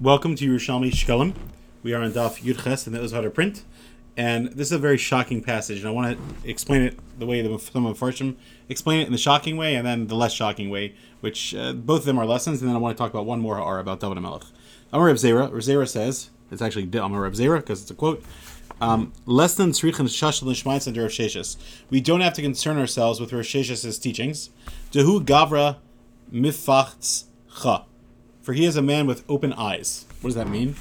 Welcome to Yerushalmi Shekalim. We are on Daf Yudches, and that was how to print. And this is a very shocking passage, and I want to explain it the way the Mufthum ofFarshim explain it in the shocking way, and then the less shocking way, which both of them are lessons. And then I want to talk about one more Ha'ara about David Melech. Amar Reb Zeira. Reb Zeira says it's actually Amar Reb Zeira because it's a quote. Less than tzrichin shash l'shmais under Rav Sheshet. We don't have to concern ourselves with Rav Sheshet's teachings. Dehu Gavra Mifachtz Cha. For he is a man with open eyes. What does that mean?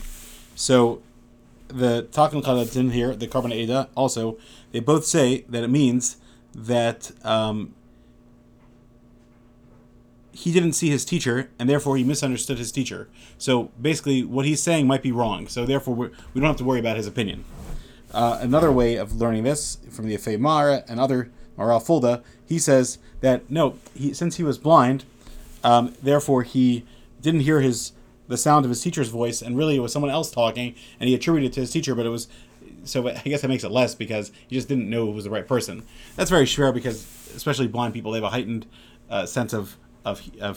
So, the Taken Chalatin here, the Karbana Eida, also, they both say that it means that he didn't see his teacher, and therefore he misunderstood his teacher. So, basically, what he's saying might be wrong. So, therefore, we don't have to worry about his opinion. Another way of learning this, from the Efei Mara and other Mara Fulda, he says that, no, since he was blind, therefore he didn't hear the sound of his teacher's voice, and really it was someone else talking, and he attributed it to his teacher, but it was, so I guess that makes it less because he just didn't know who was the right person. That's very schwer because especially blind people, they have a heightened sense of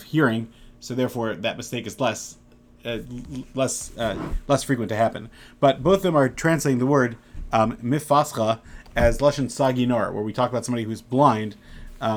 hearing, so therefore that mistake is less frequent to happen. But both of them are translating the word mifascha as lashon sagi nor, where we talk about somebody who's blind.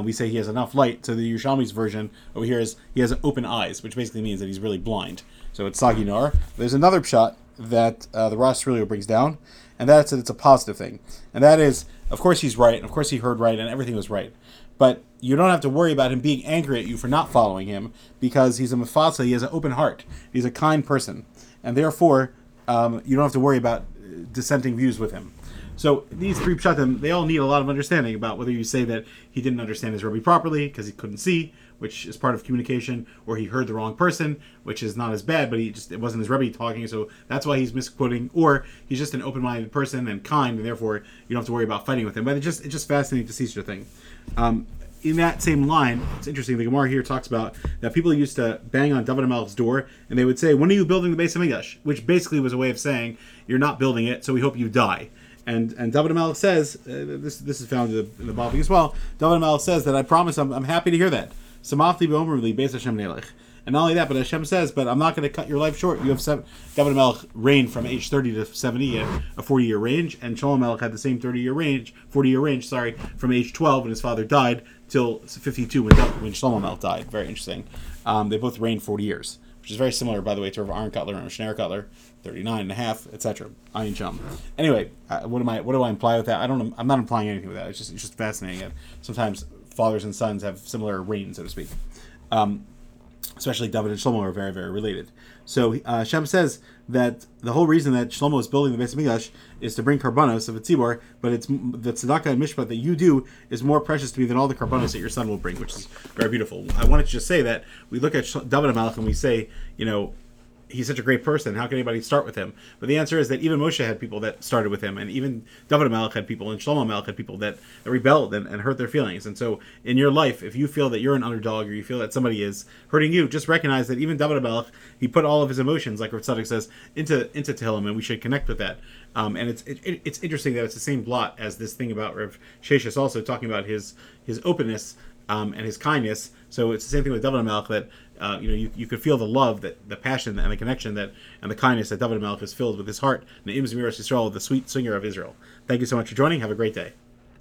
We say he has enough light, so the Yerushalmi's version over here is he has open eyes, which basically means that he's really blind. So it's Sagi-Nar. There's another pshat that the Ras-Shrilio brings down, and that's that it's a positive thing. And that is, of course he's right, and of course he heard right, and everything was right. But you don't have to worry about him being angry at you for not following him, because he's a Mufasa, he has an open heart, he's a kind person. And therefore, you don't have to worry about dissenting views with him. So these three pshatim, they all need a lot of understanding about whether you say that he didn't understand his Rebbe properly because he couldn't see, which is part of communication, or he heard the wrong person, which is not as bad, but it wasn't his Rebbe talking, so that's why he's misquoting, or he's just an open-minded person and kind, and therefore you don't have to worry about fighting with him. But it's just fascinating to see such a thing. In that same line, it's interesting, the Gemara here talks about that people used to bang on David Melech's door, and they would say, "When are you building the Beis Hamikdash?" Which basically was a way of saying, "You're not building it, so we hope you die." And David Melech says, this is found in the Bavli as well, David Melech says that, "I promise, I'm happy to hear that. Samafti be'omerli Beis Hashem nelech." And not only that, but Hashem says, "But I'm not going to cut your life short. You have seven." David Melech reigned from age 30 to 70 at a 40-year range, and Shlomo Melech had the same 40-year range, from age 12 when his father died till 52 when Shlomo Melech died. Very interesting. They both reigned 40 years, which is very similar, by the way, to Aaron Kotler and Schneur Kotler. 39 and a half, etc. Ayin Sham. Anyway, what do I imply with that? I'm not implying anything with that. It's just fascinating that sometimes fathers and sons have similar reigns, so to speak. Especially David and Shlomo are very, very related. So Hashem says that the whole reason that Shlomo is building the Beis Hamikdash is to bring karbonos of a tzibor, but it's the tzedakah and mishpat that you do is more precious to me than all the karbonos that your son will bring, which is very beautiful. I wanted to just say that we look at David Melech and we say, he's such a great person. How can anybody start with him? But the answer is that even Moshe had people that started with him, and even David Melech had people, and Shlomo Melech had people that rebelled and hurt their feelings. And so in your life, if you feel that you're an underdog or you feel that somebody is hurting you, just recognize that even David Melech, he put all of his emotions, like Rav Sadiq says, into Tehillim, and we should connect with that. And it's interesting that it's the same blot as this thing about Rav Sheshet also talking about his openness and his kindness. So it's the same thing with David Melech that you could feel the love, that the passion and the connection that and the kindness that David Melech is filled with his heart. Na'im Zemir Shisrael, the sweet singer of Israel. Thank you so much for joining. Have a great day.